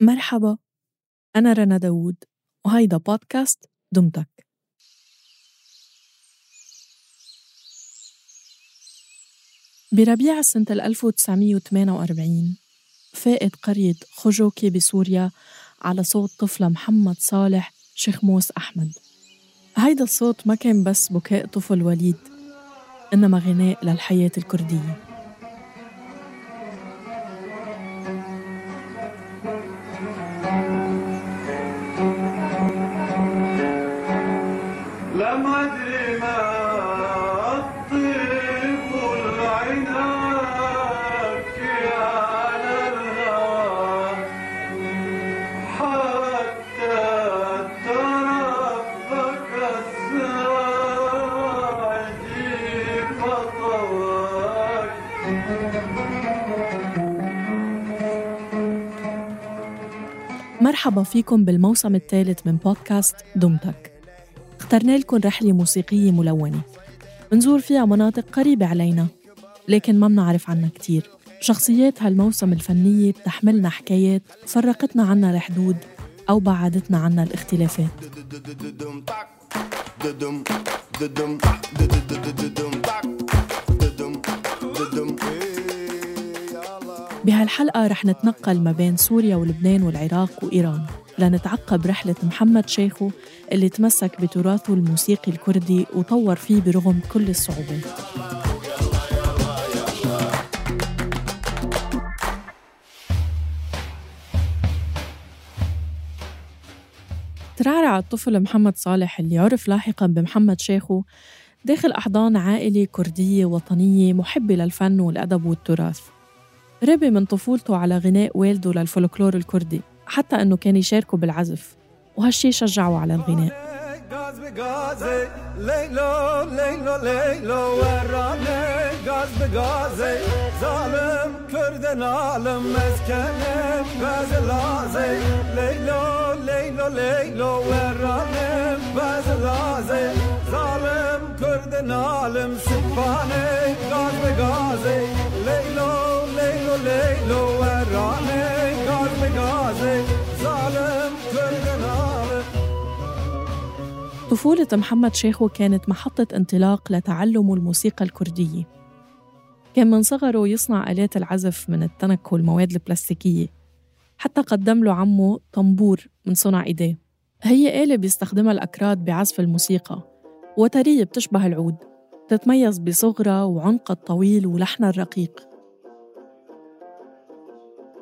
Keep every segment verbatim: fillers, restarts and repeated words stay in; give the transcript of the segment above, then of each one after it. مرحبا، أنا رنا داود وهيدا بودكاست دمتك. بربيع سنة ألف وتسعمية وثمانية وأربعين فاقت قرية خجوكي بسوريا على صوت طفلة محمد صالح شيخموس أحمد. هيدا الصوت ما كان بس بكاء طفل وليد، إنما غناء للحياة الكردية. مرحبا فيكم بالموسم الثالث من بودكاست دمتك. اخترنا لكم رحلة موسيقية ملونة منزور فيها مناطق قريبة علينا لكن ما منعرف عنها كتير. شخصيات هالموسم الفنية بتحملنا حكايات فرقتنا عنا الحدود أو بعدتنا عنا الاختلافات. بهالحلقة رح نتنقل ما بين سوريا ولبنان والعراق وإيران لنتعقب رحلة محمد شيخو اللي تمسك بتراثه الموسيقي الكردي وطور فيه برغم كل الصعوبات. ترعرع الطفل محمد صالح اللي عرف لاحقاً بمحمد شيخو داخل أحضان عائلة كردية وطنية محبة للفن والأدب والتراث. ربي من طفولته على غناء والده للفولكلور الكردي، حتى أنه كان يشاركه بالعزف وهالشي شجعه على الغناء. طفولة محمد شيخو كانت محطة انطلاق لتعلم الموسيقى الكردية. كان من صغره يصنع آلات العزف من التنك والمواد البلاستيكية، حتى قدم له عمه طنبور من صنع إيديه، هي آلة بيستخدمها الأكراد بعزف الموسيقى، وترية بتشبه العود، تتميز بصغرها وعنقها الطويل ولحنها الرقيق.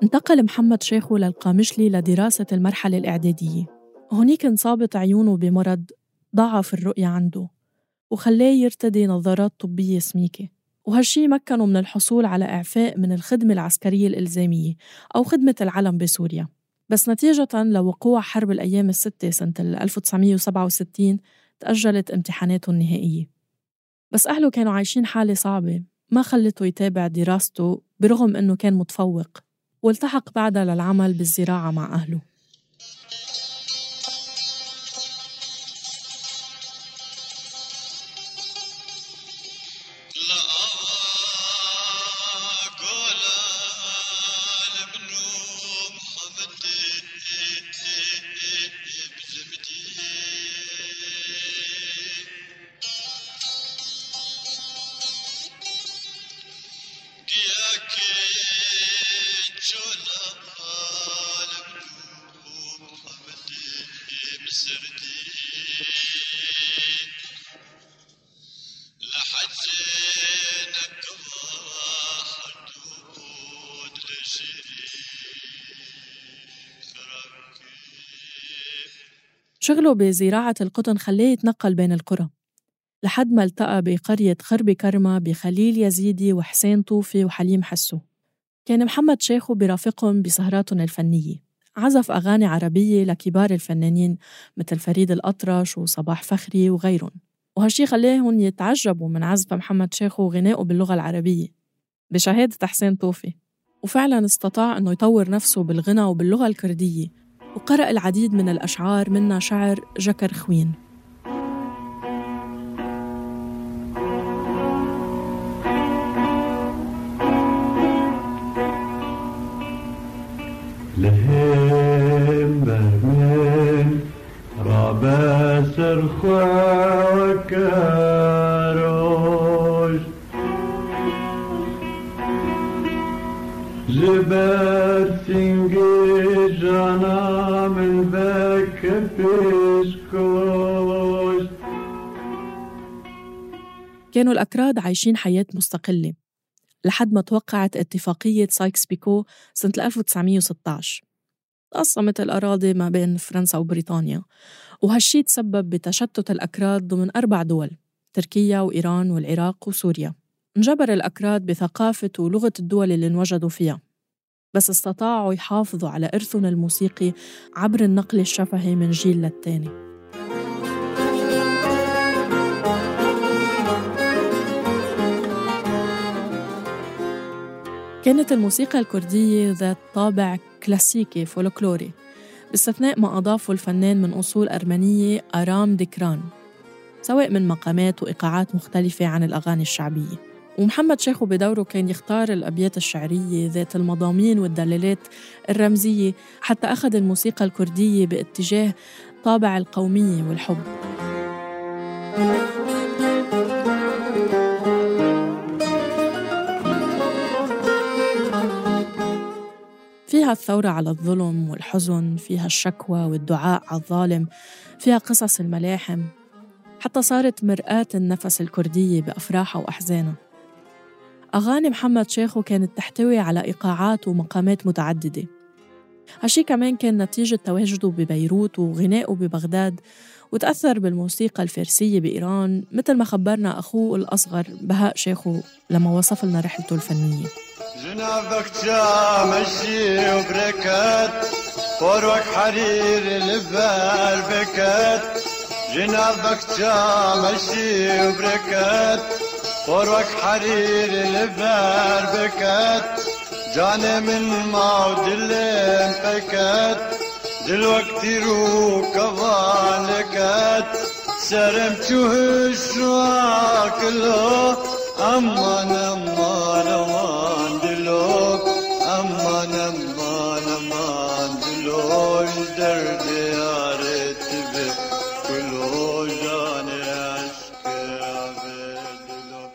انتقل محمد شيخو للقامشلي لدراسة المرحلة الإعدادية. هنيك انصابت عيونه بمرض ضعف الرؤية عنده وخلاه يرتدي نظارات طبية سميكة، وهالشي مكنه من الحصول على إعفاء من الخدمة العسكرية الإلزامية أو خدمة العلم بسوريا. بس نتيجة لوقوع حرب الأيام الستة سنة ألف وتسعمية وسبعة وستين تأجلت امتحاناته النهائية. بس أهله كانوا عايشين حالة صعبة ما خلته يتابع دراسته برغم أنه كان متفوق، والتحق بعدها للعمل بالزراعة مع أهله. شغله بزراعة القطن خلاه يتنقل بين القرى لحد ما التقى بقرية خربي كرمة بخليل يزيدي وحسين طوفي وحليم حسو. كان محمد شيخو برافقهم بسهراتهم الفنية، عزف أغاني عربية لكبار الفنانين مثل فريد الأطرش وصباح فخري وغيرهم، وهالشي خلاهم يتعجبوا من عزف محمد شيخو وغنائه باللغة العربية بشهادة حسين طوفي. وفعلا استطاع أنه يطور نفسه بالغنى وباللغة الكردية، وقرأ العديد من الأشعار منها شعر جكر خوين. من ربا سرخوك روش زبر سنجي جانا من بك بيشكوش. كانوا الأكراد عايشين حياة مستقلة لحد ما توقعت اتفاقية سايكس بيكو سنة ألف وتسعمية وستة عشر، تقسمت الأراضي ما بين فرنسا وبريطانيا، وهالشي تسبب بتشتت الأكراد ضمن أربع دول، تركيا وإيران والعراق وسوريا. انجبر الأكراد بثقافة ولغة الدول اللي انوجدوا فيها، بس استطاعوا يحافظوا على إرثهم الموسيقي عبر النقل الشفهي من جيل للتاني. كانت الموسيقى الكردية ذات طابع كلاسيكي فولكلوري، باستثناء ما أضافه الفنان من أصول أرمنية ارام ديكران، سواء من مقامات وإيقاعات مختلفة عن الأغاني الشعبية. ومحمد شيخو بدوره كان يختار الأبيات الشعرية ذات المضامين والدلالات الرمزية، حتى أخذ الموسيقى الكردية باتجاه طابع القومية والحب. فيها الثورة على الظلم والحزن، فيها الشكوى والدعاء على الظالم، فيها قصص الملاحم، حتى صارت مرآة النفس الكردية بأفراحها وأحزانها. أغاني محمد شيخو كانت تحتوي على إيقاعات ومقامات متعددة. هالشي كمان كان نتيجة تواجده ببيروت وغنائه ببغداد، وتأثر بالموسيقى الفارسية بإيران، مثل ما خبرنا أخوه الأصغر بهاء شيخو لما وصف لنا رحلته الفنية. جنابك تمشي وبركات فروك حرير البال بكات، جنابك تمشي وبركات فروك حرير البال بكات، جاني من معود اللي انفكات دلوقتي روك ظالكات، سرمت وهشوا كله أمان أمان أمان دلوك أمان أمان أمان دلوك درد يا رتبه كله جاني عشق دلوك.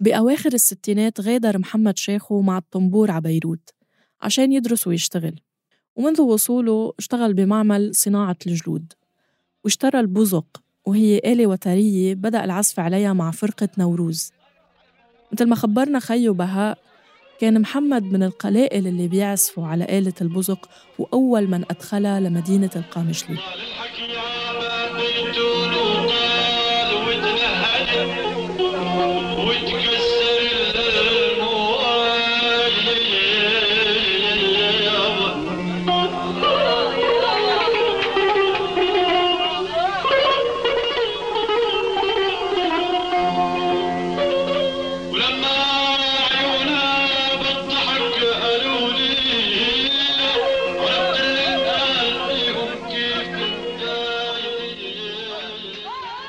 بأواخر الستينات غادر محمد شيخو مع الطنبور على بيروت عشان يدرس ويشتغل، ومنذ وصوله اشتغل بمعمل صناعة الجلود، واشترى البوزق وهي آلة وترية بدأ العزف عليها مع فرقة نوروز. مثل ما خبرنا خيه بهاء، كان محمد من القلائل اللي بيعزفوا على آلة البزق، وأول من أدخلها لمدينة القامشلي.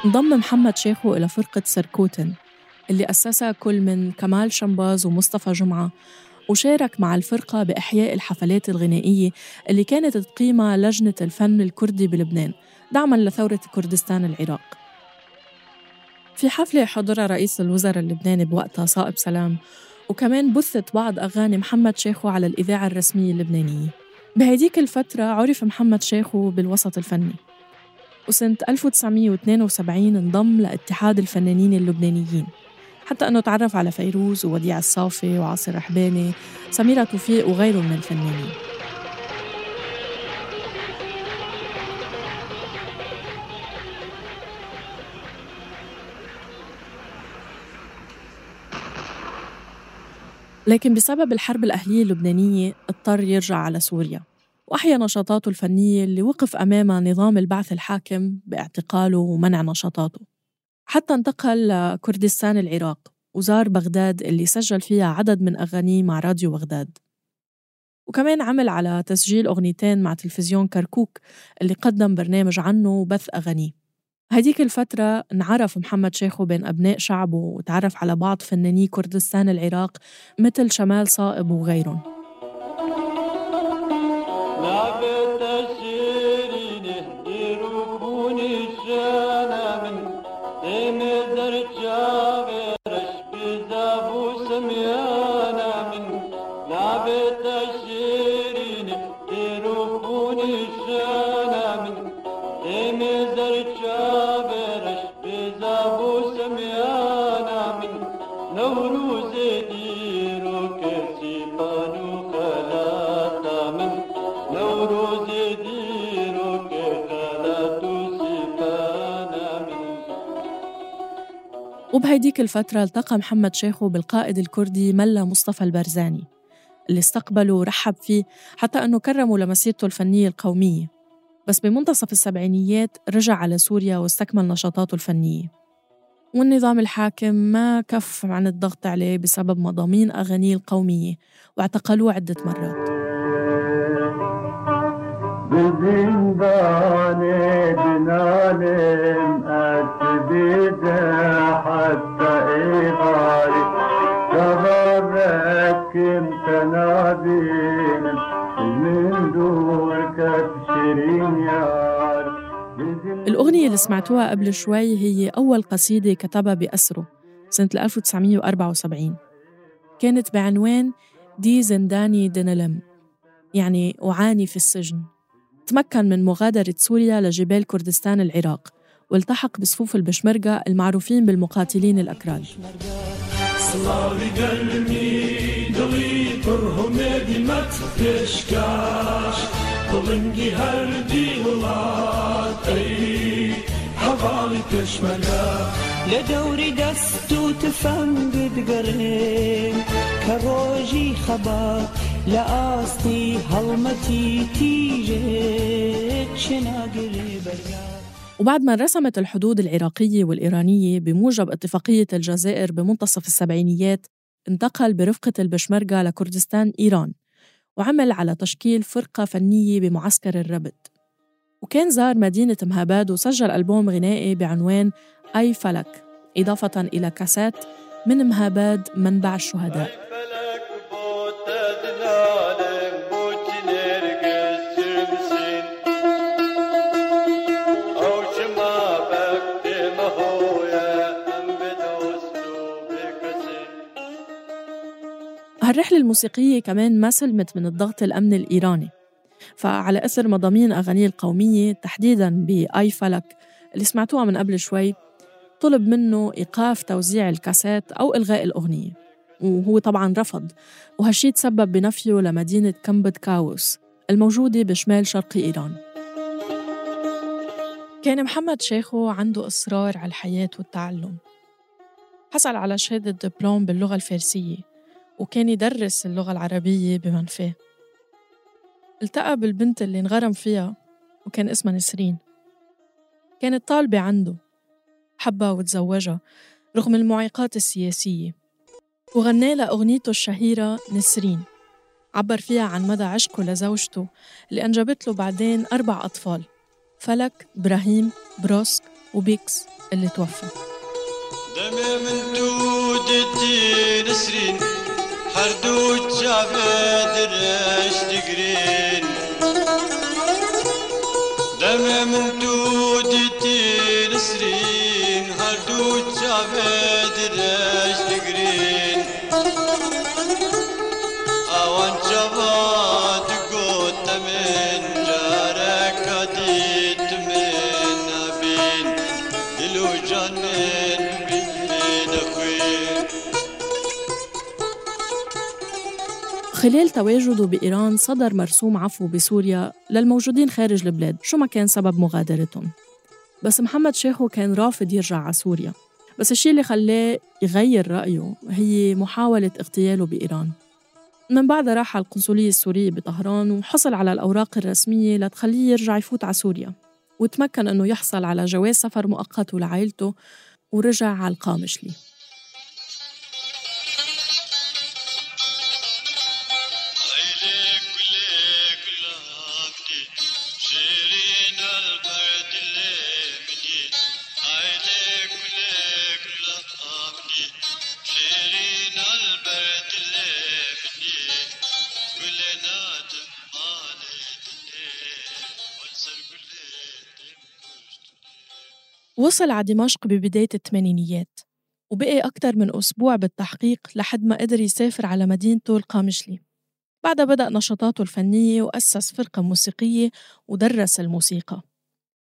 انضم محمد شيخو إلى فرقة سركوتن اللي أسسها كل من كمال شنباز ومصطفى جمعة، وشارك مع الفرقة بإحياء الحفلات الغنائية اللي كانت تقيمها لجنة الفن الكردي بلبنان دعماً لثورة كردستان العراق. في حفلة حضرها رئيس الوزراء اللبناني بوقتها صائب سلام، وكمان بثت بعض أغاني محمد شيخو على الإذاعة الرسمية اللبنانية. بهديك الفترة عرف محمد شيخو بالوسط الفني، وسنة ألف وتسعمية واثنين وسبعين انضم لاتحاد الفنانين اللبنانيين، حتى أنه تعرف على فيروز ووديع الصافي وعاصر رحبانة، سميرة توفيق وغيره من الفنانين. لكن بسبب الحرب الأهلية اللبنانية اضطر يرجع على سوريا، وأحيا نشاطاته الفنية اللي وقف أمامها نظام البعث الحاكم باعتقاله ومنع نشاطاته، حتى انتقل لكردستان العراق وزار بغداد اللي سجل فيها عدد من أغانيه مع راديو بغداد، وكمان عمل على تسجيل أغنيتين مع تلفزيون كركوك اللي قدم برنامج عنه وبث أغانيه. هديك الفترة انعرف محمد شيخو بين أبناء شعبه، وتعرف على بعض فناني كردستان العراق مثل شمال صائب وغيرهم. وبهيديك الفترة التقى محمد شيخو بالقائد الكردي ملا مصطفى البرزاني اللي استقبله ورحب فيه حتى أنه كرمه لمسيرته الفنية القومية. بس بمنتصف السبعينيات رجع على سوريا واستكمل نشاطاته الفنية، والنظام الحاكم ما كف عن الضغط عليه بسبب مضامين أغانيه القومية واعتقلوه عدة مرات. الأغنية اللي سمعتوها قبل شوي هي أول قصيدة كتبها بأسره سنة ألف وتسعمية وأربعة وسبعين، كانت بعنوان دي زنداني دنلم، يعني أعاني في السجن. تمكن من مغادرة سوريا لجبال كردستان العراق والتحق بصفوف البشمرجة المعروفين بالمقاتلين الأكراد. وبعد ما رسمت الحدود العراقية والإيرانية بموجب اتفاقية الجزائر بمنتصف السبعينيات، انتقل برفقة البشمرجة لكردستان إيران وعمل على تشكيل فرقة فنية بمعسكر الربط، وكان زار مدينة مهاباد وسجل ألبوم غنائي بعنوان أي فلك، إضافة إلى كاسات من مهاباد منبع الشهداء. الرحلة الموسيقية كمان ما سلمت من الضغط الأمن الإيراني، فعلى أثر مضامين أغاني القومية تحديداً بآي فلك اللي سمعتوها من قبل شوي، طلب منه إيقاف توزيع الكاسات أو إلغاء الأغنية، وهو طبعاً رفض، وهالشي تسبب بنفيه لمدينة كمبت كاوس الموجودة بشمال شرق إيران. كان محمد شيخو عنده إصرار على الحياة والتعلم، حصل على شهادة دبلوم باللغة الفارسية وكان يدرس اللغة العربية بمنفاه. التقى بالبنت اللي انغرم فيها وكان اسمها نسرين، كانت طالبة عنده، حبها وتزوجها رغم المعيقات السياسية، وغنى لها أغنيته الشهيرة نسرين عبر فيها عن مدى عشقه لزوجته اللي أنجبت له بعدين أربع أطفال، فلك، إبراهيم، بروسك وبيكس اللي توفى. دمي من تودتي نسرين هردوت شافت الرش تقرين، دمع من تودتي نسرين هردوت شافت الرش تقرين، اوان شفات قوت من جارك قديت من نبين دلو جنين بيت اخوين. خلال تواجده بإيران صدر مرسوم عفو بسوريا للموجودين خارج البلاد شو ما كان سبب مغادرتهم، بس محمد شيخو كان رافض يرجع على سوريا. بس الشيء اللي خلاه يغير رأيه هي محاولة اغتياله بإيران. من بعدها راح على القنصلية السورية بطهران وحصل على الأوراق الرسمية لتخليه يرجع يفوت على سوريا، وتمكن أنه يحصل على جواز سفر مؤقت لعائلته ورجع على القامشلي. وصل على دمشق ببداية الثمانينيات وبقي أكتر من أسبوع بالتحقيق لحد ما قدر يسافر على مدينته القامشلي. بعدها بدأ نشاطاته الفنية وأسس فرقة موسيقية ودرس الموسيقى.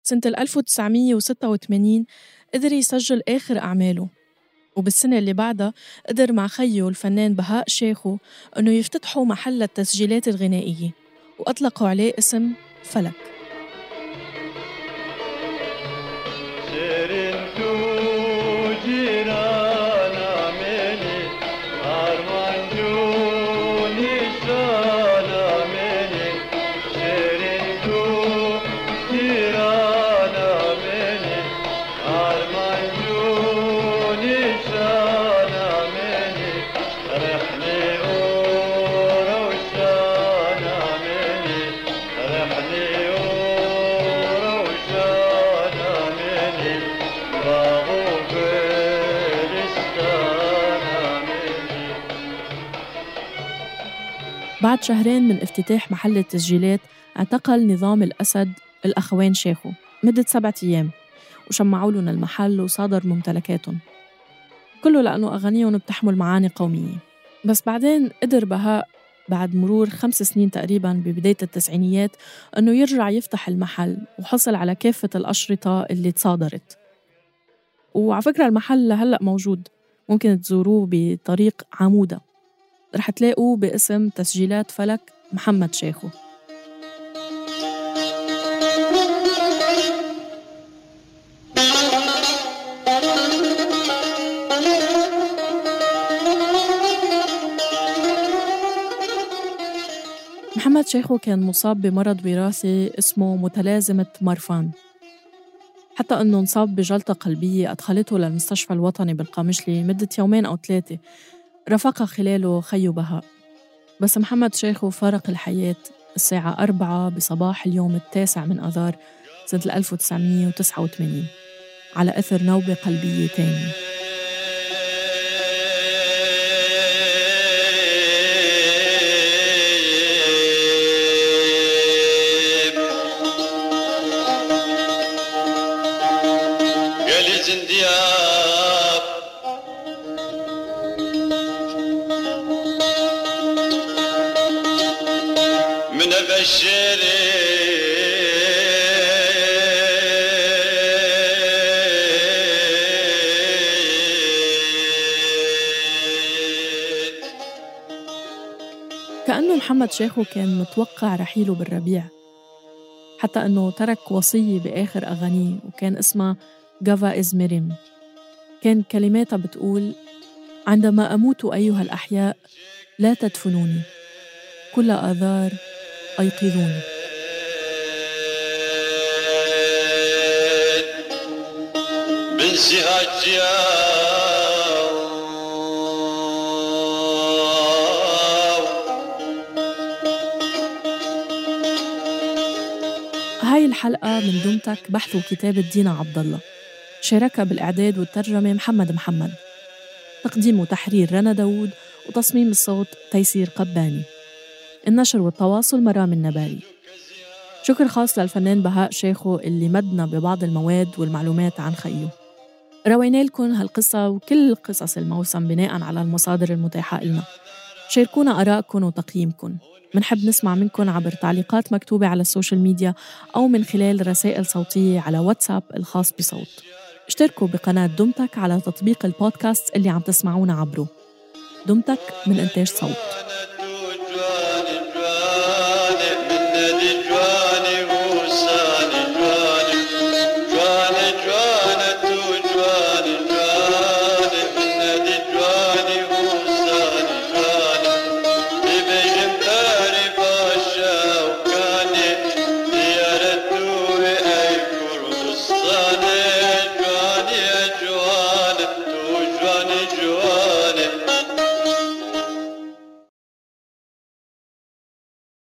سنة ألف وتسعمية وستة وثمانين قدر يسجل آخر أعماله، وبالسنة اللي بعدها قدر مع خيه الفنان بهاء شيخو أنه يفتتحوا محل التسجيلات الغنائية وأطلقوا عليه اسم فلك. بعد شهرين من افتتاح محل التسجيلات اعتقل نظام الأسد الأخوين شيخو مدة سبعة أيام، وشمعوا لهم المحل وصادر ممتلكاتهم، كله لأنه أغانيهم بتحمل معاني قومية. بس بعدين قدر بهاء بعد مرور خمس سنين تقريباً ببداية التسعينيات أنه يرجع يفتح المحل، وحصل على كافة الأشرطة اللي تصادرت. وعلى فكرة المحل هلأ موجود، ممكن تزوروه بطريق عمودة، رح تلاقوه باسم تسجيلات فلك محمد شيخو. محمد شيخو كان مصاب بمرض وراثي اسمه متلازمة مارفان، حتى أنه انصاب بجلطة قلبية أدخلته للمستشفى الوطني بالقامشلي مدة يومين أو ثلاثة، رفقه خلاله خيو بهاء. بس محمد شيخو فارق الحياة الساعة أربعة بصباح اليوم التاسع من أذار سنة ألف وتسعمية وتسعة وثمانين على أثر نوبة قلبية تانية. كأنه محمد شيخو كان متوقع رحيله بالربيع، حتى أنه ترك وصية بآخر أغانيه وكان اسمها غافا إزميريم، كان كلماتها بتقول: عندما أموت أيها الأحياء لا تدفنوني، كل آذار أيقظوني. من سهاجيا حلقة من دمتك بحثوا كتاب دينا عبد الله، شاركها بالإعداد والترجمة محمد محمد، تقديم وتحرير رنا داود، وتصميم الصوت تيسير قباني، النشر والتواصل مرام النبالي. شكر خاص للفنان بهاء شيخو اللي مدنا ببعض المواد والمعلومات عن خيو. روينا لكم هالقصة وكل قصص الموسم بناء على المصادر المتاحة لنا. شاركونا آراءكم وتقييمكم، منحب نسمع منكم عبر تعليقات مكتوبة على السوشيال ميديا أو من خلال رسائل صوتية على واتساب الخاص بصوت. اشتركوا بقناة دمتك على تطبيق البودكاست اللي عم تسمعونا عبره. دمتك من إنتاج صوت.